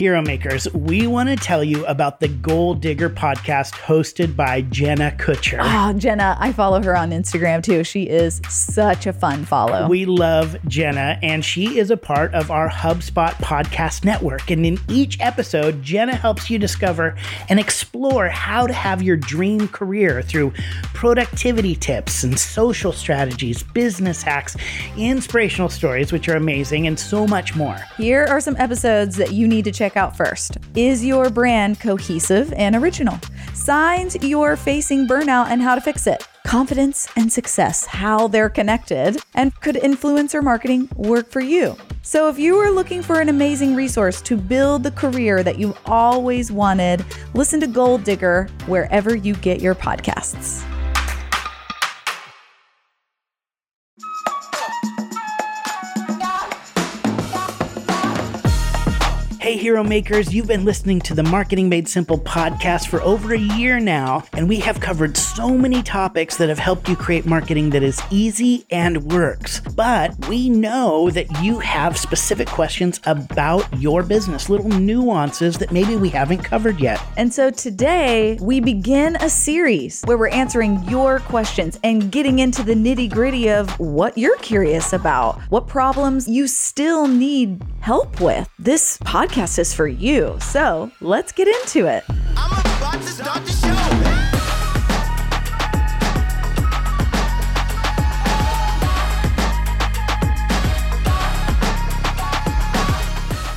Hero Makers, we want to tell you about the Gold Digger podcast hosted by Jenna Kutcher. Oh, Jenna, I follow her on Instagram too. She is such a fun follow. We love Jenna, and she is a part of our HubSpot podcast network. And in each episode, Jenna helps you discover and explore how to have your dream career through productivity tips and social strategies, business hacks, inspirational stories, which are amazing, and so much more. Here are some episodes that you need to check out first. Is your brand cohesive and original? Signs you're facing burnout and how to fix it. Confidence and success, how they're connected. And could influencer marketing work for you? So if you are looking for an amazing resource to build the career that you've always wanted, listen to Gold Digger wherever you get your podcasts. Hey, Hero Makers, you've been listening to the Marketing Made Simple podcast for over a year now, and we have covered so many topics that have helped you create marketing that is easy and works. But we know that you have specific questions about your business, little nuances that maybe we haven't covered yet. And so today we begin a series where we're answering your questions and getting into the nitty-gritty of what you're curious about, what problems you still need help with. This podcast is for you. So let's get into it. I'm about to start the show.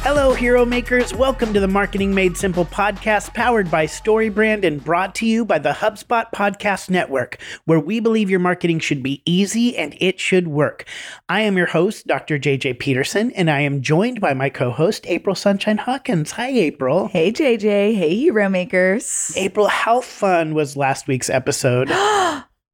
Hello, Hero Makers. Welcome to the Marketing Made Simple podcast, powered by StoryBrand and brought to you by the HubSpot Podcast Network, where we believe your marketing should be easy and it should work. I am your host, Dr. JJ Peterson, and I am joined by my co-host, April Sunshine Hawkins. Hi, April. Hey, JJ. Hey, Hero Makers. April, how fun was last week's episode?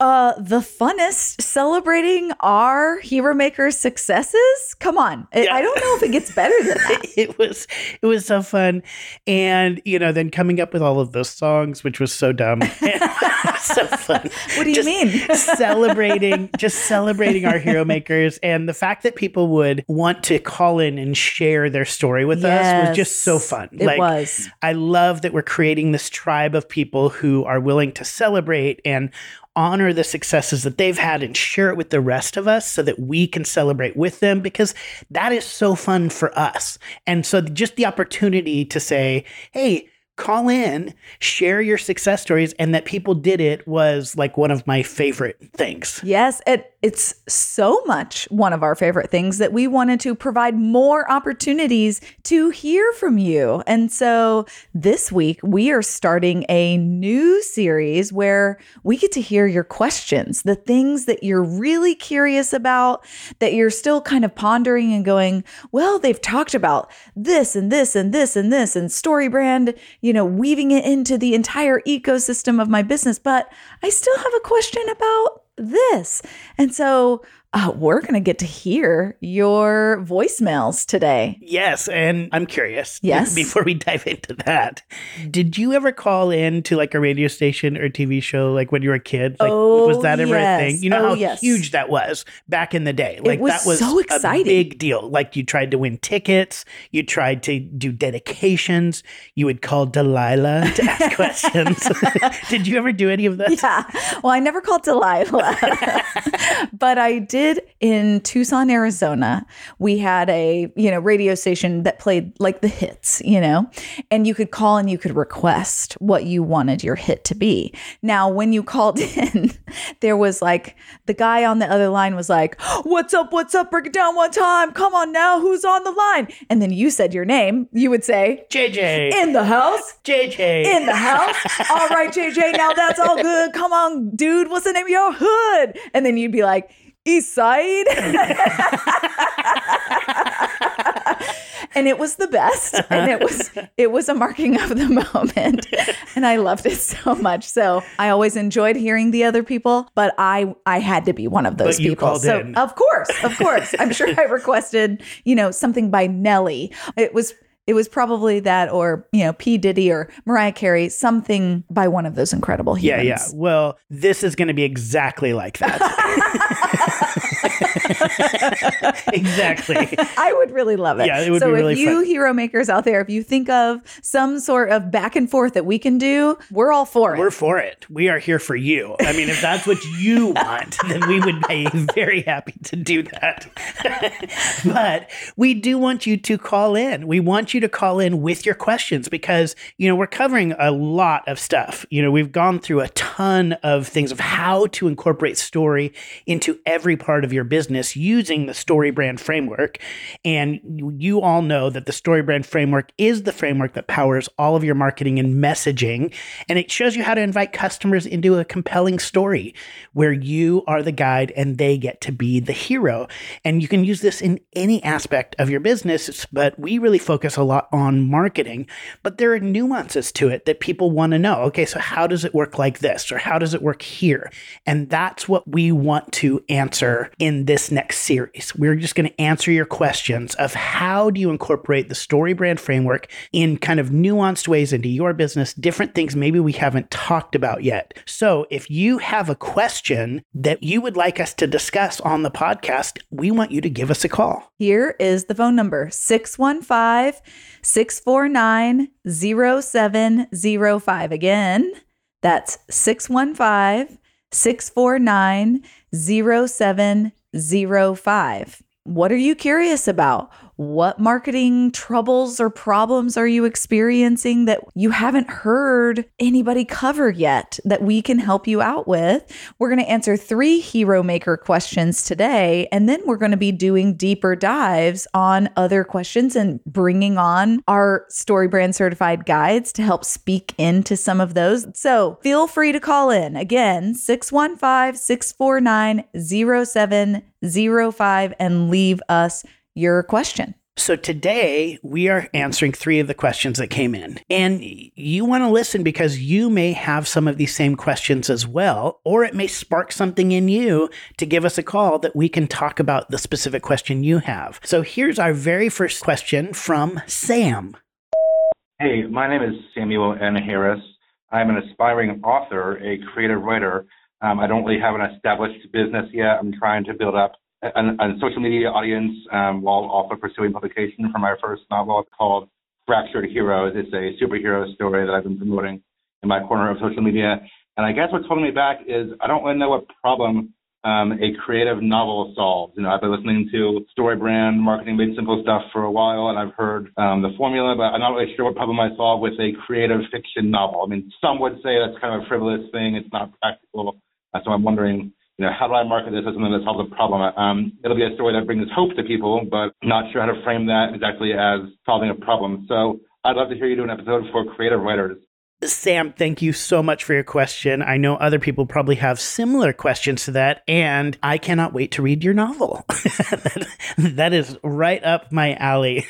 The funnest, celebrating our Hero Maker successes. Come on. I don't know if it gets better than that. It was so fun. And, then coming up with all of those songs, which was so dumb. So fun. What do you mean? Celebrating our Hero Makers, and the fact that people would want to call in and share their story with us was just so fun. It was. I love that we're creating this tribe of people who are willing to celebrate and honor the successes that they've had and share it with the rest of us so that we can celebrate with them, because that is so fun for us. And so just the opportunity to say, hey, call in, share your success stories, and that people did it was like one of my favorite things. Yes, it's so much one of our favorite things that we wanted to provide more opportunities to hear from you. And so this week, we are starting a new series where we get to hear your questions, the things that you're really curious about, that you're still kind of pondering and going, well, they've talked about this and this and this and this and StoryBrand, weaving it into the entire ecosystem of my business, but I still have a question about this. And so we're going to get to hear your voicemails today. Yes. And I'm curious. Yes. Before we dive into that, did you ever call in to like a radio station or TV show like when you were a kid? Like, was that ever a thing? You know how huge that was back in the day. Like, that was so exciting. A big deal. Like, you tried to win tickets. You tried to do dedications. You would call Delilah to ask questions. Did you ever do any of this? Yeah. Well, I never called Delilah, but I did. In Tucson, Arizona, we had a radio station that played like the hits, and you could call and you could request what you wanted your hit to be. Now, when you called in, there was like the guy on the other line was like, what's up, break it down one time, come on now, who's on the line? And then you said your name. You would say, JJ. In the house. JJ. In the house. All right, JJ, now that's all good. Come on, dude, what's the name of your hood? And then you'd be like, East Side. And it was the best. And it was a marking of the moment. And I loved it so much. So I always enjoyed hearing the other people, but I had to be one of those people. So in. Of course. I'm sure I requested, something by Nelly. It was probably that, or, P. Diddy or Mariah Carey, something by one of those incredible humans. Yeah. Well, this is going to be exactly like that. Exactly. I would really love it. Yeah, it would be really fun. So if you hero makers out there, if you think of some sort of back and forth that we can do, we're all for it. We're for it. We are here for you. I mean, if that's what you want, then we would be very happy to do that. But we do want you to call in. We want you to call in with your questions because, you know, we're covering a lot of stuff. You know, we've gone through a ton of things of how to incorporate story into every part of your business using the StoryBrand framework. And you all know that the StoryBrand framework is the framework that powers all of your marketing and messaging. And it shows you how to invite customers into a compelling story where you are the guide and they get to be the hero. And you can use this in any aspect of your business, but we really focus a lot on marketing. But there are nuances to it that people want to know. Okay, so how does it work like this? Or how does it work here? And that's what we want to answer in this next series. We're just going to answer your questions of how do you incorporate the StoryBrand framework in kind of nuanced ways into your business, different things maybe we haven't talked about yet. So if you have a question that you would like us to discuss on the podcast, we want you to give us a call. Here is the phone number, 615-649-0705. Again, that's 615-649-0705. What are you curious about? What marketing troubles or problems are you experiencing that you haven't heard anybody cover yet that we can help you out with? We're going to answer 3 Hero Maker questions today, and then we're going to be doing deeper dives on other questions and bringing on our StoryBrand certified guides to help speak into some of those. So feel free to call in. Again, 615-649-0705 and leave us your question. So today we are answering 3 of the questions that came in, and you want to listen because you may have some of these same questions as well, or it may spark something in you to give us a call that we can talk about the specific question you have. So here's our very first question from Sam. Hey, my name is Samuel N. Harris. I'm an aspiring author, a creative writer. I don't really have an established business yet. I'm trying to build up a social media audience while also pursuing publication for my first novel called Fractured Heroes. It's a superhero story that I've been promoting in my corner of social media. And I guess what's holding me back is I don't really know what problem a creative novel solves. You know, I've been listening to StoryBrand, Marketing Made Simple stuff for a while, and I've heard the formula, but I'm not really sure what problem I solve with a creative fiction novel. I mean, some would say that's kind of a frivolous thing. It's not practical. So I'm wondering, you know, how do I market this as something that solves a problem? It'll be a story that brings hope to people, but not sure how to frame that exactly as solving a problem. So I'd love to hear you do an episode for creative writers. Sam, thank you so much for your question. I know other people probably have similar questions to that, and I cannot wait to read your novel. That is right up my alley.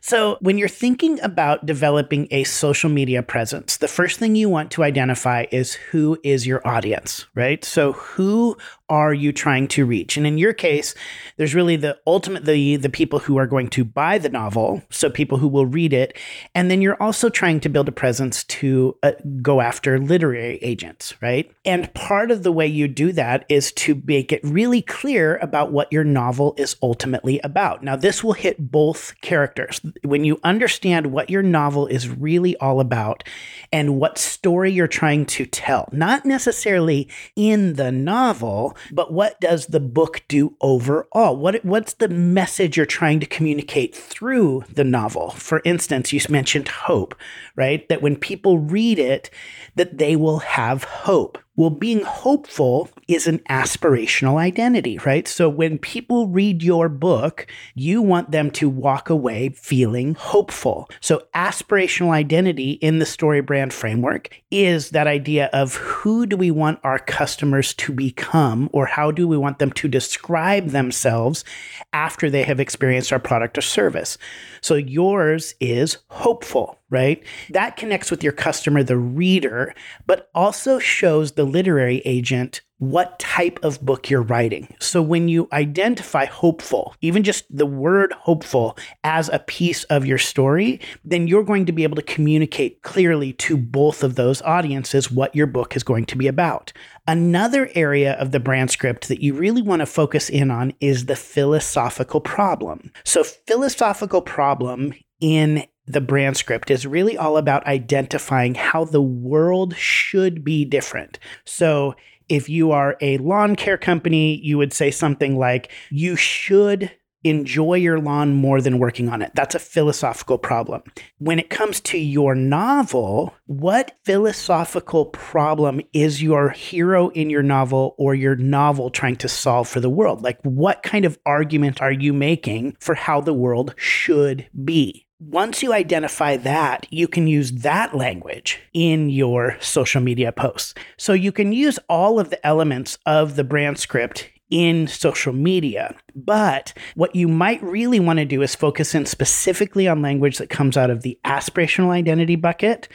So when you're thinking about developing a social media presence, the first thing you want to identify is who is your audience, right? So who are you trying to reach? And in your case, there's really the people who are going to buy the novel, so people who will read it. And then you're also trying to build a presence to go after literary agents, right? And part of the way you do that is to make it really clear about what your novel is ultimately about. Now, this will hit both characters. When you understand what your novel is really all about and what story you're trying to tell, not necessarily in the novel, but what does the book do overall? What's the message you're trying to communicate through the novel? For instance, you mentioned hope, right? That when people read it, that they will have hope. Well, being hopeful is an aspirational identity, right? So when people read your book, you want them to walk away feeling hopeful. So aspirational identity in the StoryBrand framework is that idea of who do we want our customers to become, or how do we want them to describe themselves after they have experienced our product or service. So yours is hopeful, right? That connects with your customer, the reader, but also shows the literary agent what type of book you're writing. So when you identify hopeful, even just the word hopeful as a piece of your story, then you're going to be able to communicate clearly to both of those audiences what your book is going to be about. Another area of the brand script that you really want to focus in on is the philosophical problem. So philosophical problem in the brand script is really all about identifying how the world should be different. So if you are a lawn care company, you would say something like, you should enjoy your lawn more than working on it. That's a philosophical problem. When it comes to your novel, what philosophical problem is your hero in your novel or your novel trying to solve for the world? Like, what kind of argument are you making for how the world should be? Once you identify that, you can use that language in your social media posts. So you can use all of the elements of the brand script in social media. But what you might really want to do is focus in specifically on language that comes out of the aspirational identity bucket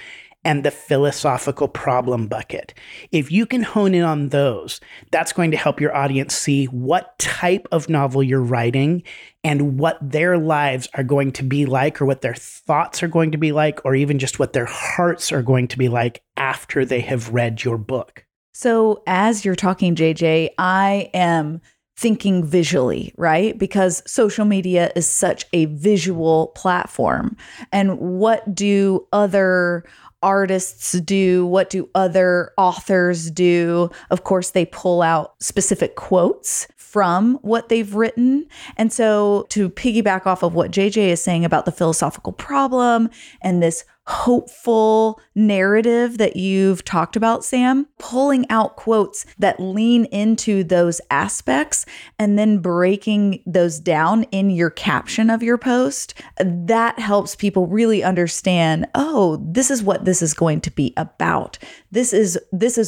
and the philosophical problem bucket. If you can hone in on those, that's going to help your audience see what type of novel you're writing and what their lives are going to be like, or what their thoughts are going to be like, or even just what their hearts are going to be like after they have read your book. So as you're talking, JJ, I am thinking visually, right? Because social media is such a visual platform. And what do other artists do? What do other authors do? Of course, they pull out specific quotes from what they've written. And so to piggyback off of what JJ is saying about the philosophical problem and this hopeful narrative that you've talked about, Sam, pulling out quotes that lean into those aspects and then breaking those down in your caption of your post, that helps people really understand, oh, this is what this is going to be about. This is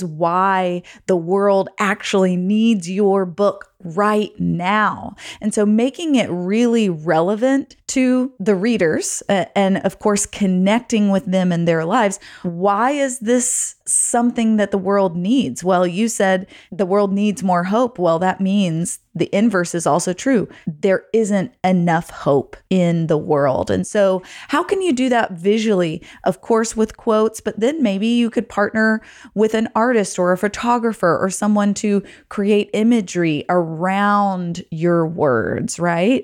why the world actually needs your book right now. And so making it really relevant to the readers and of course connecting with them in their lives. Why is this something that the world needs? Well, you said the world needs more hope. Well, that means the inverse is also true. There isn't enough hope in the world. And so how can you do that visually? Of course, with quotes, but then maybe you could partner with an artist or a photographer or someone to create imagery around your words, right?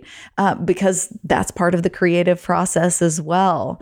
Because that's part of the creative process as well.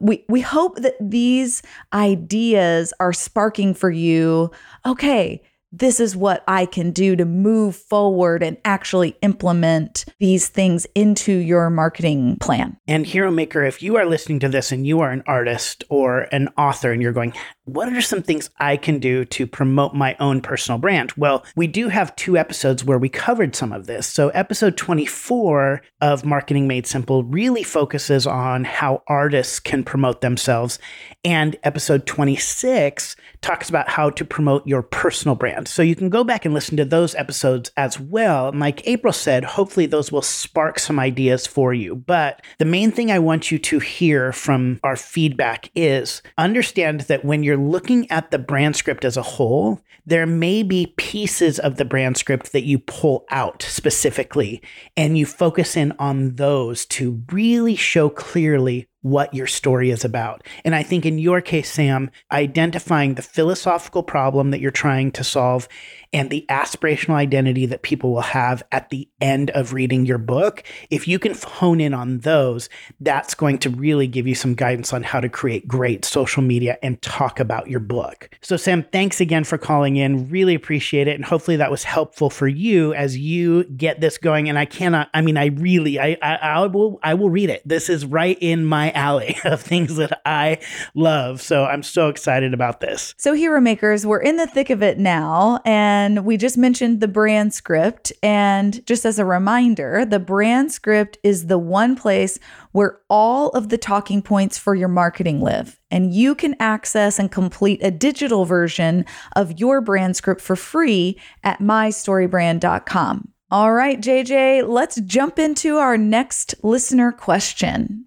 We hope that these ideas are sparking for you, okay, this is what I can do to move forward and actually implement these things into your marketing plan. And Hero Maker, if you are listening to this and you are an artist or an author and you're going, what are some things I can do to promote my own personal brand? Well, we do have two episodes where we covered some of this. So episode 24 of Marketing Made Simple really focuses on how artists can promote themselves. And episode 26 talks about how to promote your personal brand. So you can go back and listen to those episodes as well. And like April said, hopefully those will spark some ideas for you. But the main thing I want you to hear from our feedback is understand that when you're looking at the brand script as a whole, there may be pieces of the brand script that you pull out specifically, and you focus in on those to really show clearly what your story is about. And I think in your case, Sam, identifying the philosophical problem that you're trying to solve and the aspirational identity that people will have at the end of reading your book, if you can hone in on those, that's going to really give you some guidance on how to create great social media and talk about your book. So Sam, thanks again for calling in. Really appreciate it. And hopefully that was helpful for you as you get this going. And I will read it. This is right in my alley of things that I love. So I'm so excited about this. So Hero Makers, we're in the thick of it now. And we just mentioned the brand script. And just as a reminder, the brand script is the one place where all of the talking points for your marketing live. And you can access and complete a digital version of your brand script for free at mystorybrand.com. All right, JJ, let's jump into our next listener question.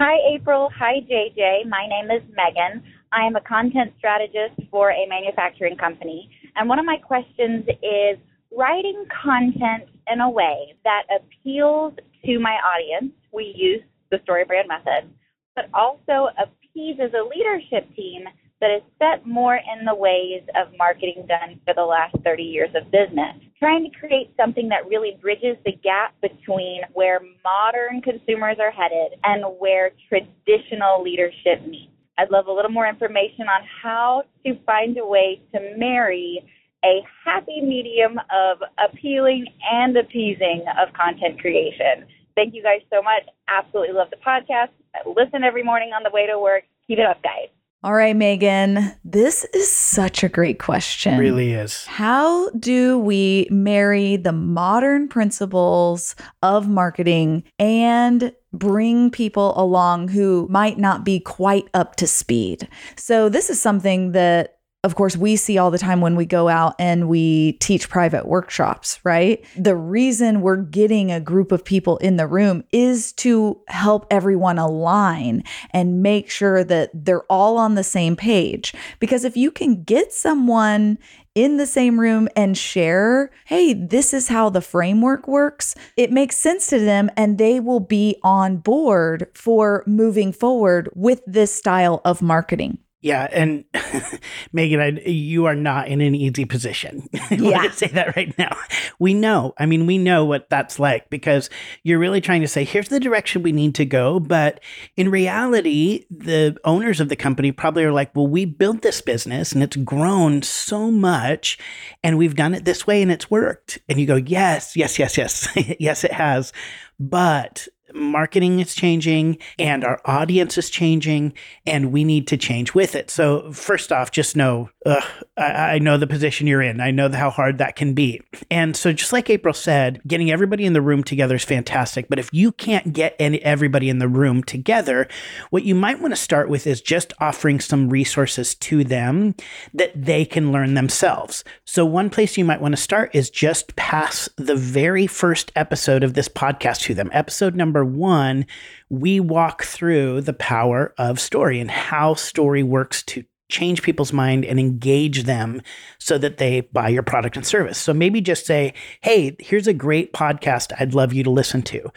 Hi, April. Hi, JJ. My name is Megan. I am a content strategist for a manufacturing company, And one of my questions is writing content in a way that appeals to my audience. We use the StoryBrand method, but also appeases a leadership team that is set more in the ways of marketing done for the last 30 years of business. Trying to create something that really bridges the gap between where modern consumers are headed and where traditional leadership meets. I'd love a little more information on how to find a way to marry a happy medium of appealing and appeasing of content creation. Thank you guys so much. Absolutely love the podcast. I listen every morning on the way to work. Keep it up, guys. All right, Megan, this is such a great question. It really is. How do we marry the modern principles of marketing and bring people along who might not be quite up to speed? So this is something that, of course, we see all the time when we go out and we teach private workshops, right? The reason we're getting a group of people in the room is to help everyone align and make sure that they're all on the same page. Because if you can get someone in the same room and share, hey, this is how the framework works, it makes sense to them and they will be on board for moving forward with this style of marketing. Yeah. And Megan, you are not in an easy position. Yeah. Let's say that right now. We know. I mean, we know what that's like because you're really trying to say, here's the direction we need to go. But in reality, the owners of the company probably are like, well, we built this business and it's grown so much and we've done it this way and it's worked. And you go, yes. Yes, it has. But marketing is changing and our audience is changing and we need to change with it. So first off, just know, I know the position you're in. I know how hard that can be. And so just like April said, getting everybody in the room together is fantastic. But if you can't get everybody in the room together, what you might want to start with is just offering some resources to them that they can learn themselves. So one place you might want to start is just pass the very first episode of this podcast to them. Episode number 1, we walk through the power of story and how story works to change people's mind and engage them so that they buy your product and service. So maybe just say, hey, here's a great podcast I'd love you to listen to.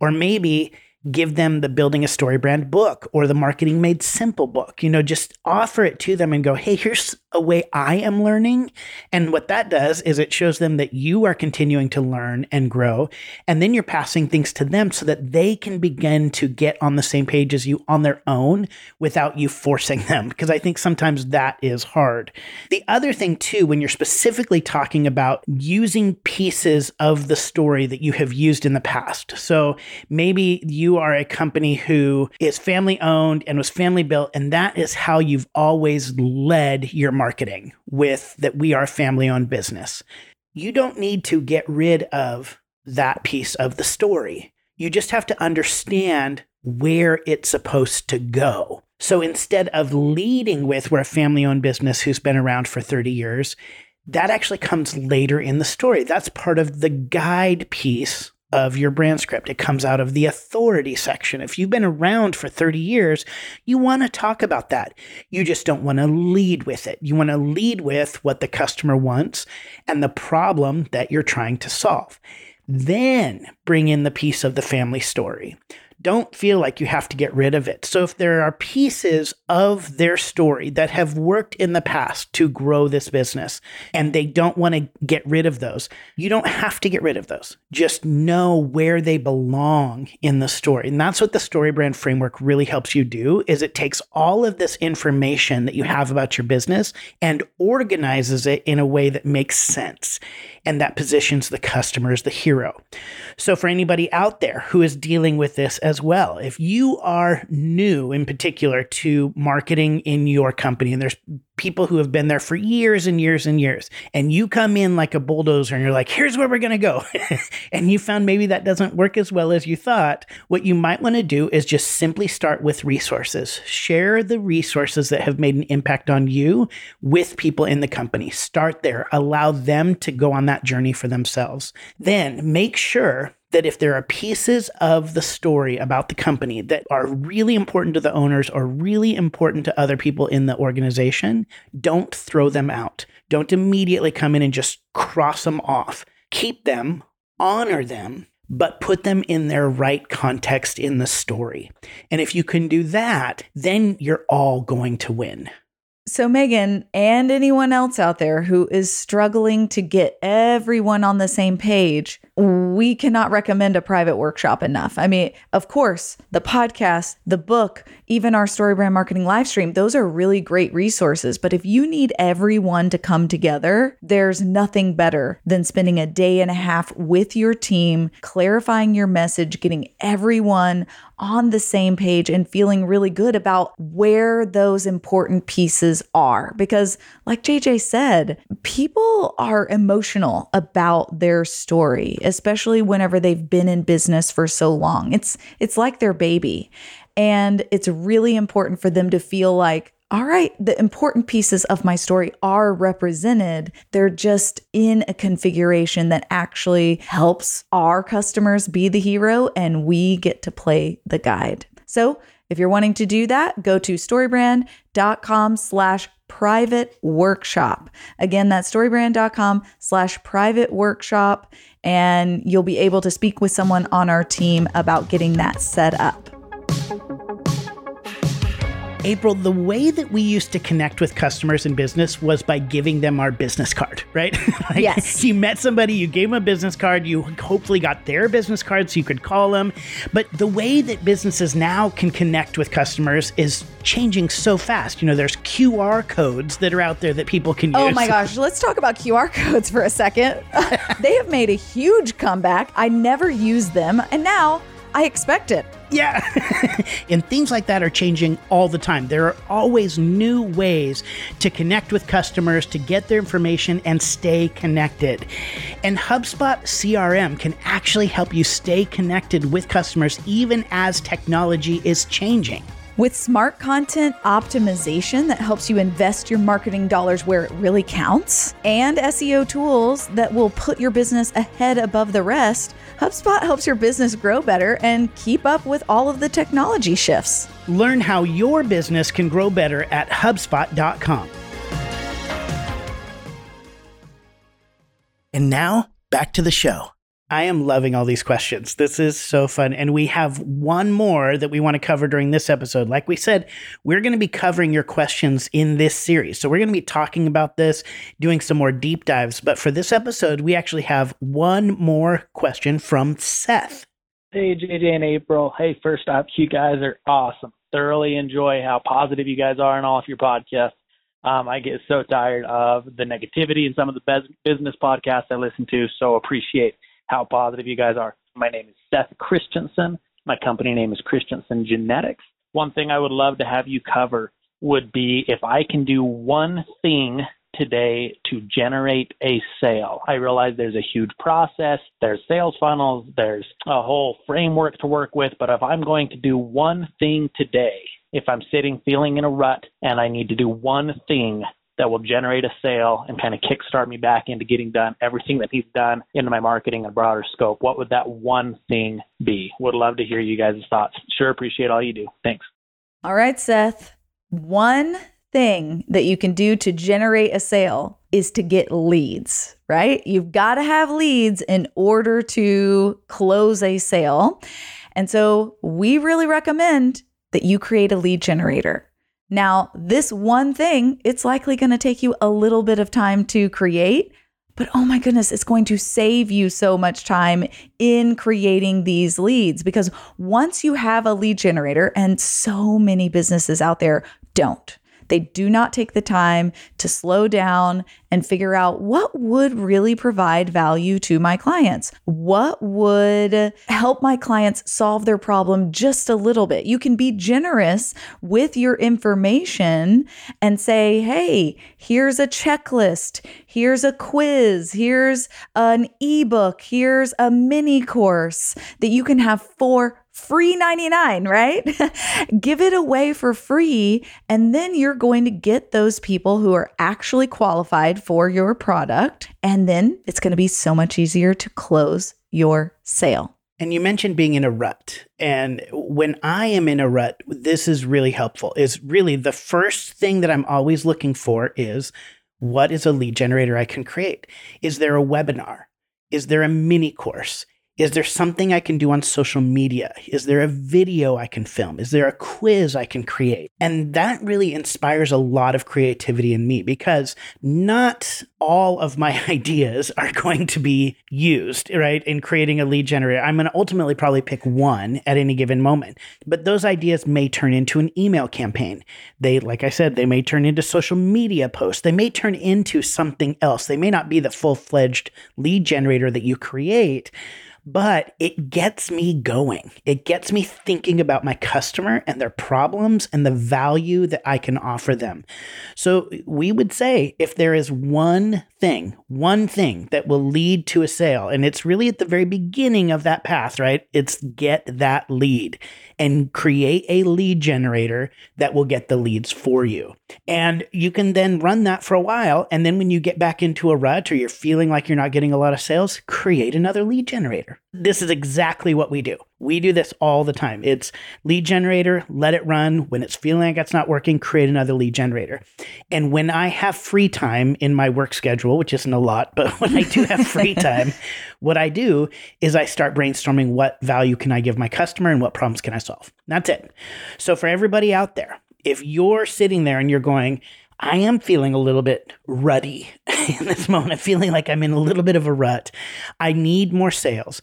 Or maybe give them the Building a StoryBrand book or the Marketing Made Simple book. You know, just offer it to them and go, hey, here's a way I am learning. And what that does is it shows them that you are continuing to learn and grow. And then you're passing things to them so that they can begin to get on the same page as you on their own without you forcing them. Because I think sometimes that is hard. The other thing too, when you're specifically talking about using pieces of the story that you have used in the past. So maybe you are a company who is family owned and was family built. And that is how you've always led your marketing with that we are a family-owned business. You don't need to get rid of that piece of the story. You just have to understand where it's supposed to go. So instead of leading with we're a family-owned business who's been around for 30 years, that actually comes later in the story. That's part of the guide piece of your brand script. It comes out of the authority section. If you've been around for 30 years, you want to talk about that. You just don't want to lead with it. You want to lead with what the customer wants and the problem that you're trying to solve. Then bring in the piece of the family story. Don't feel like you have to get rid of it. So if there are pieces of their story that have worked in the past to grow this business and they don't want to get rid of those, you don't have to get rid of those. Just know where they belong in the story. And that's what the StoryBrand framework really helps you do, is it takes all of this information that you have about your business and organizes it in a way that makes sense and that positions the customer as the hero. So for anybody out there who is dealing with this as well, if you are new in particular to marketing in your company, and there's people who have been there for years and years and years, and you come in like a bulldozer and you're like, here's where we're going to go. And you found maybe that doesn't work as well as you thought. What you might want to do is just simply start with resources. Share the resources that have made an impact on you with people in the company. Start there. Allow them to go on that journey for themselves. Then make sure that if there are pieces of the story about the company that are really important to the owners or really important to other people in the organization, don't throw them out. Don't immediately come in and just cross them off. Keep them, honor them, but put them in their right context in the story. And if you can do that, then you're all going to win. So Megan, and anyone else out there who is struggling to get everyone on the same page, we cannot recommend a private workshop enough. I mean, of course, the podcast, the book, even our StoryBrand Marketing Livestream, those are really great resources. But if you need everyone to come together, there's nothing better than spending a day and a half with your team, clarifying your message, getting everyone on the same page and feeling really good about where those important pieces are. Because like JJ said, people are emotional about their story, especially whenever they've been in business for so long. It's like their baby. And it's really important for them to feel like, all right, the important pieces of my story are represented. They're just in a configuration that actually helps our customers be the hero and we get to play the guide. So if you're wanting to do that, go to storybrand.com/private workshop. Again, that's storybrand.com/private workshop. And you'll be able to speak with someone on our team about getting that set up. April, the way that we used to connect with customers in business was by giving them our business card, right? Like, yes. You met somebody, you gave them a business card, you hopefully got their business card so you could call them. But the way that businesses now can connect with customers is changing so fast. You know, there's QR codes that are out there that people can use. Oh my gosh, let's talk about QR codes for a second. They have made a huge comeback. I never used them, and now I expect it. Yeah. And things like that are changing all the time. There are always new ways to connect with customers, to get their information and stay connected. And HubSpot CRM can actually help you stay connected with customers even as technology is changing. With smart content optimization that helps you invest your marketing dollars where it really counts, and SEO tools that will put your business ahead above the rest, HubSpot helps your business grow better and keep up with all of the technology shifts. Learn how your business can grow better at HubSpot.com. And now, back to the show. I am loving all these questions. This is so fun. And we have one more that we want to cover during this episode. Like we said, we're going to be covering your questions in this series. So we're going to be talking about this, doing some more deep dives. But for this episode, we actually have one more question from Seth. Hey, JJ and April. Hey, first up, you guys are awesome. Thoroughly enjoy how positive you guys are in all of your podcasts. I get so tired of the negativity in some of the business podcasts I listen to. So appreciate how positive you guys are. My name is Seth Christensen. My company name is Christensen Genetics. One thing I would love to have you cover would be if I can do one thing today to generate a sale. I realize there's a huge process, there's sales funnels, there's a whole framework to work with, but if I'm going to do one thing today, if I'm sitting feeling in a rut and I need to do one thing that will generate a sale and kind of kickstart me back into getting done everything that he's done into my marketing and broader scope, what would that one thing be? Would love to hear you guys' thoughts. Sure appreciate all you do. Thanks. All right, Seth. One thing that you can do to generate a sale is to get leads, right? You've got to have leads in order to close a sale. And so we really recommend that you create a lead generator. Now, this one thing, it's likely going to take you a little bit of time to create, but oh my goodness, it's going to save you so much time in creating these leads, because once you have a lead generator, and so many businesses out there don't. They do not take the time to slow down and figure out what would really provide value to my clients. What would help my clients solve their problem just a little bit? You can be generous with your information and say, hey, here's a checklist, here's a quiz, here's an ebook, here's a mini course that you can have for free 99, right? Give it away for free. And then you're going to get those people who are actually qualified for your product. And then it's going to be so much easier to close your sale. And you mentioned being in a rut. And when I am in a rut, this is really helpful. Is really the first thing that I'm always looking for is, what is a lead generator I can create? Is there a webinar? Is there a mini course? Is there something I can do on social media? Is there a video I can film? Is there a quiz I can create? And that really inspires a lot of creativity in me, because not all of my ideas are going to be used, right, in creating a lead generator. I'm going to ultimately probably pick one at any given moment, but those ideas may turn into an email campaign. They, like I said, they may turn into social media posts. They may turn into something else. They may not be the full-fledged lead generator that you create, but it gets me going. It gets me thinking about my customer and their problems and the value that I can offer them. So we would say if there is one thing that will lead to a sale, and it's really at the very beginning of that path, right? It's get that lead and create a lead generator that will get the leads for you. And you can then run that for a while. And then when you get back into a rut or you're feeling like you're not getting a lot of sales, create another lead generator. This is exactly what we do. We do this all the time. It's lead generator, let it run. When it's feeling like it's not working, create another lead generator. And when I have free time in my work schedule, which isn't a lot, but when I do have free time, what I do is I start brainstorming what value can I give my customer and what problems can I solve. That's it. So for everybody out there, if you're sitting there and you're going, I am feeling a little bit ruddy in this moment. I'm feeling like I'm in a little bit of a rut. I need more sales.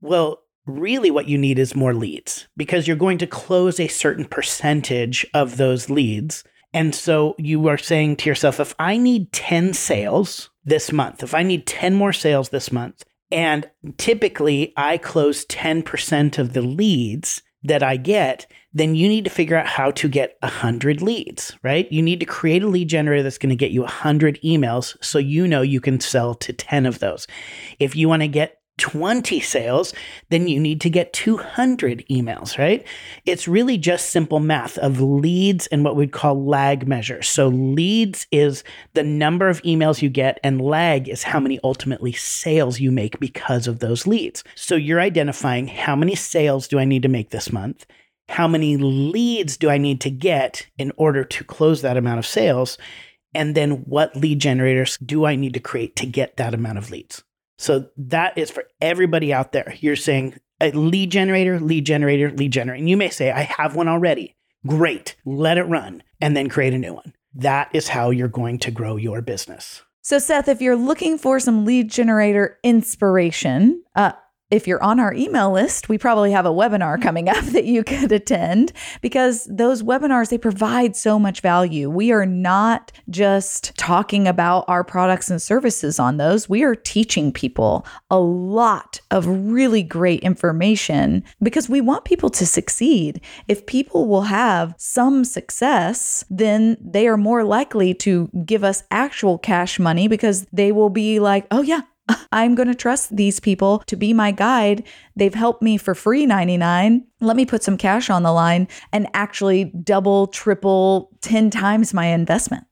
Well, really what you need is more leads, because you're going to close a certain percentage of those leads. And so you are saying to yourself, if I need 10 sales this month, if I need 10 more sales this month, and typically I close 10% of the leads that I get, then you need to figure out how to get 100 leads, right? You need to create a lead generator that's going to get you 100 emails so you know you can sell to 10 of those. If you want to get 20 sales, then you need to get 200 emails, right? It's really just simple math of leads and what we'd call lag measures. So leads is the number of emails you get, and lag is how many ultimately sales you make because of those leads. So you're identifying how many sales do I need to make this month? How many leads do I need to get in order to close that amount of sales? And then what lead generators do I need to create to get that amount of leads? So that is for everybody out there. You're saying a lead generator, lead generator, lead generator. And you may say, I have one already. Great. Let it run and then create a new one. That is how you're going to grow your business. So Seth, if you're looking for some lead generator inspiration, if you're on our email list, we probably have a webinar coming up that you could attend, because those webinars, they provide so much value. We are not just talking about our products and services on those. We are teaching people a lot of really great information, because we want people to succeed. If people will have some success, then they are more likely to give us actual cash money, because they will be like, oh yeah, I'm going to trust these people to be my guide. They've helped me for free 99. Let me put some cash on the line and actually double, triple, 10 times my investment.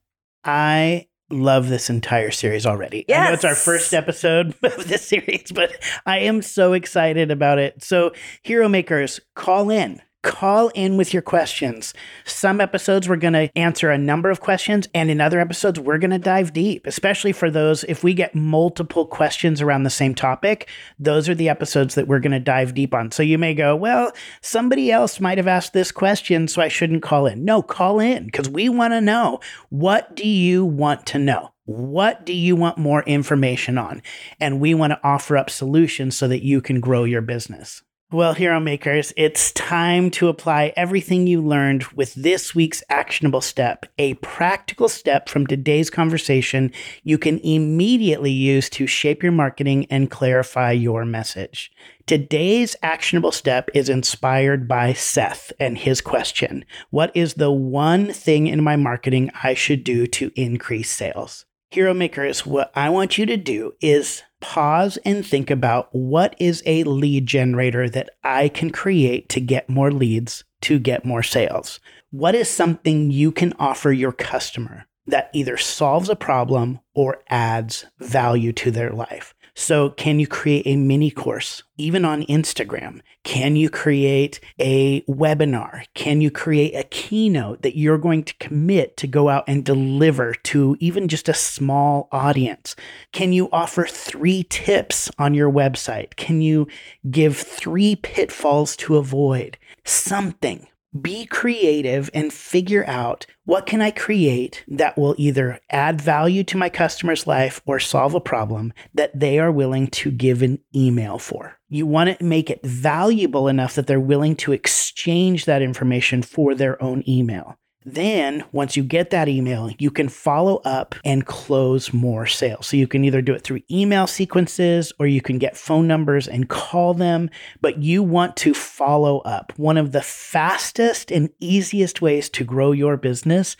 I love this entire series already. Yes. I know it's our first episode of this series, but I am so excited about it. So Hero Makers, call in. Call in with your questions. Some episodes we're going to answer a number of questions, and in other episodes we're going to dive deep, especially for those, if we get multiple questions around the same topic, those are the episodes that we're going to dive deep on. So you may go, well, somebody else might have asked this question, so I shouldn't call in. No, call in, because we want to know, what do you want to know? What do you want more information on? And we want to offer up solutions so that you can grow your business. Well, Hero Makers, it's time to apply everything you learned with this week's actionable step, a practical step from today's conversation you can immediately use to shape your marketing and clarify your message. Today's actionable step is inspired by Seth and his question, what is the one thing in my marketing I should do to increase sales? Hero Makers, what I want you to do is pause and think about, what is a lead generator that I can create to get more leads, to get more sales? What is something you can offer your customer that either solves a problem or adds value to their life? So can you create a mini course, even on Instagram? Can you create a webinar? Can you create a keynote that you're going to commit to go out and deliver to even just a small audience? Can you offer 3 tips on your website? Can you give 3 pitfalls to avoid? Something. Be creative and figure out, what can I create that will either add value to my customer's life or solve a problem that they are willing to give an email for? You want to make it valuable enough that they're willing to exchange that information for their own email. Then once you get that email, you can follow up and close more sales. So you can either do it through email sequences, or you can get phone numbers and call them, but you want to follow up. One of the fastest and easiest ways to grow your business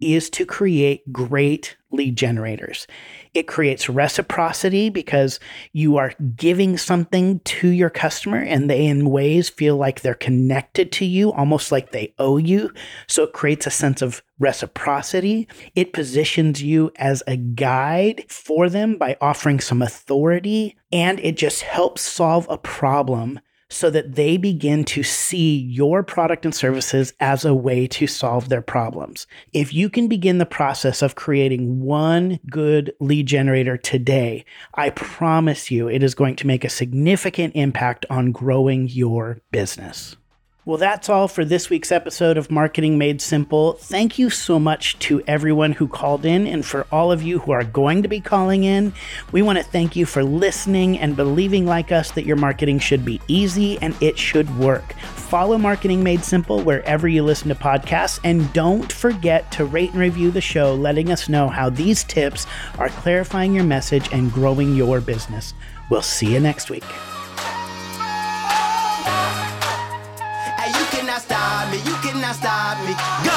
is to create great lead generators. It creates reciprocity because you are giving something to your customer and they in ways feel like they're connected to you, almost like they owe you. So it creates a sense of reciprocity. It positions you as a guide for them by offering some authority, and it just helps solve a problem so that they begin to see your product and services as a way to solve their problems. If you can begin the process of creating 1 good lead generator today, I promise you it is going to make a significant impact on growing your business. Well, that's all for this week's episode of Marketing Made Simple. Thank you so much to everyone who called in, and for all of you who are going to be calling in, we want to thank you for listening and believing like us that your marketing should be easy and it should work. Follow Marketing Made Simple wherever you listen to podcasts, and don't forget to rate and review the show, letting us know how these tips are clarifying your message and growing your business. We'll see you next week. You cannot stop me. You cannot stop me. Go.